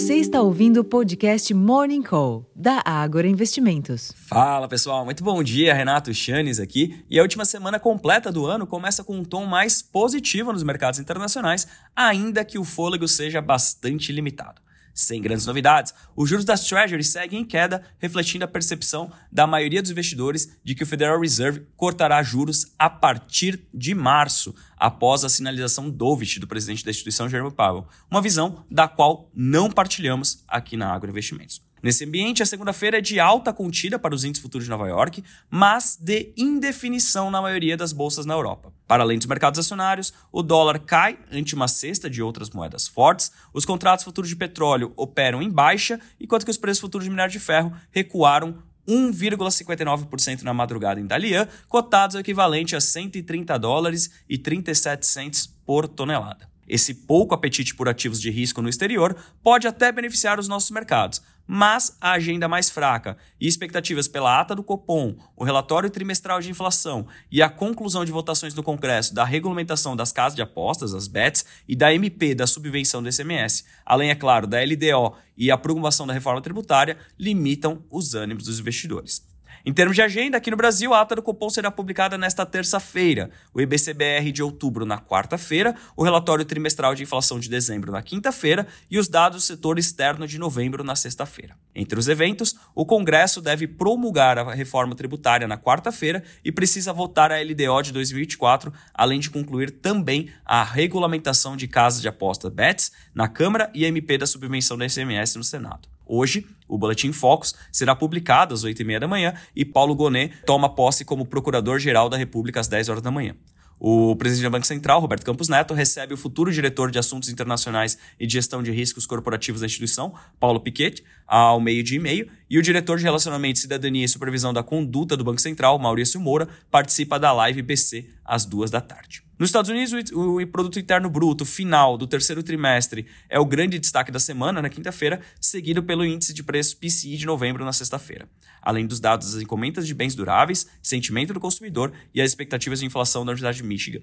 Você está ouvindo o podcast Morning Call, da Ágora Investimentos. Fala pessoal, muito bom dia, Renato Chanes aqui. E a última semana completa do ano começa com um tom mais positivo nos mercados internacionais, ainda que o fôlego seja bastante limitado. Sem grandes novidades, os juros das Treasuries seguem em queda, refletindo a percepção da maioria dos investidores de que o Federal Reserve cortará juros a partir de março, após a sinalização dovish do presidente da instituição, Jerome Powell, uma visão da qual não partilhamos aqui na Agroinvestimentos. Nesse ambiente, a segunda-feira é de alta contida para os índices futuros de Nova York, mas de indefinição na maioria das bolsas na Europa. Para além dos mercados acionários, o dólar cai ante uma cesta de outras moedas fortes, os contratos futuros de petróleo operam em baixa, enquanto que os preços futuros de minério de ferro recuaram 1,59% na madrugada em Dalian, cotados ao equivalente a $130,37 por tonelada. Esse pouco apetite por ativos de risco no exterior pode até beneficiar os nossos mercados, mas a agenda mais fraca e expectativas pela ata do Copom, o relatório trimestral de inflação e a conclusão de votações no Congresso da regulamentação das casas de apostas, as BETs, e da MP da subvenção do ICMS, além, é claro, da LDO e a promulgação da reforma tributária, limitam os ânimos dos investidores. Em termos de agenda, aqui no Brasil, a ata do Copom será publicada nesta terça-feira, o IBCBR de outubro na quarta-feira, o relatório trimestral de inflação de dezembro na quinta-feira e os dados do setor externo de novembro na sexta-feira. Entre os eventos, o Congresso deve promulgar a reforma tributária na quarta-feira e precisa votar a LDO de 2024, além de concluir também a regulamentação de casas de aposta BETs na Câmara e a MP da subvenção da ICMS no Senado. Hoje, o Boletim Focus será publicado às 8h30 da manhã e Paulo Gonet toma posse como Procurador-Geral da República às 10 horas da manhã. O presidente do Banco Central, Roberto Campos Neto, recebe o futuro diretor de Assuntos Internacionais e de Gestão de Riscos Corporativos da instituição, Paulo Piquet, ao meio-dia e meio, e o diretor de Relacionamento, Cidadania e Supervisão da Conduta do Banco Central, Maurício Moura, participa da live BC às 2 da tarde. Nos Estados Unidos, o Produto Interno Bruto final do terceiro trimestre é o grande destaque da semana, na quinta-feira, seguido pelo índice de preços PCI de novembro na sexta-feira, além dos dados das encomendas de bens duráveis, sentimento do consumidor e as expectativas de inflação da Universidade de Michigan.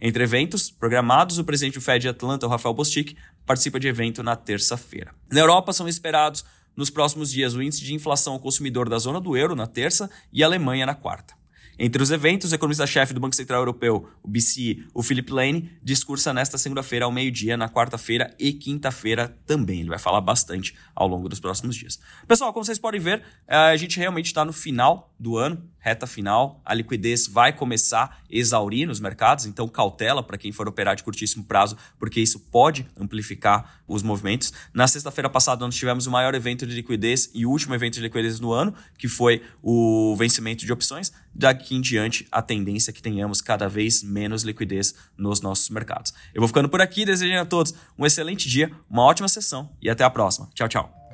Entre eventos programados, o presidente do Fed de Atlanta, Rafael Bostic, participa de evento na terça-feira. Na Europa, são esperados nos próximos dias o índice de inflação ao consumidor da zona do euro na terça e a Alemanha na quarta. Entre os eventos, o economista-chefe do Banco Central Europeu, o BCE, o Philip Lane, discursa nesta segunda-feira ao meio-dia, na quarta-feira e quinta-feira também. Ele vai falar bastante ao longo dos próximos dias. Pessoal, como vocês podem ver, a gente realmente está no final do ano, reta final, a liquidez vai começar a exaurir nos mercados, então cautela para quem for operar de curtíssimo prazo, porque isso pode amplificar os movimentos. Na sexta-feira passada, nós tivemos o maior evento de liquidez e o último evento de liquidez do ano, que foi o vencimento de opções. Daqui em diante, a tendência é que tenhamos cada vez menos liquidez nos nossos mercados. Eu vou ficando por aqui, desejando a todos um excelente dia, uma ótima sessão e até a próxima. Tchau, tchau.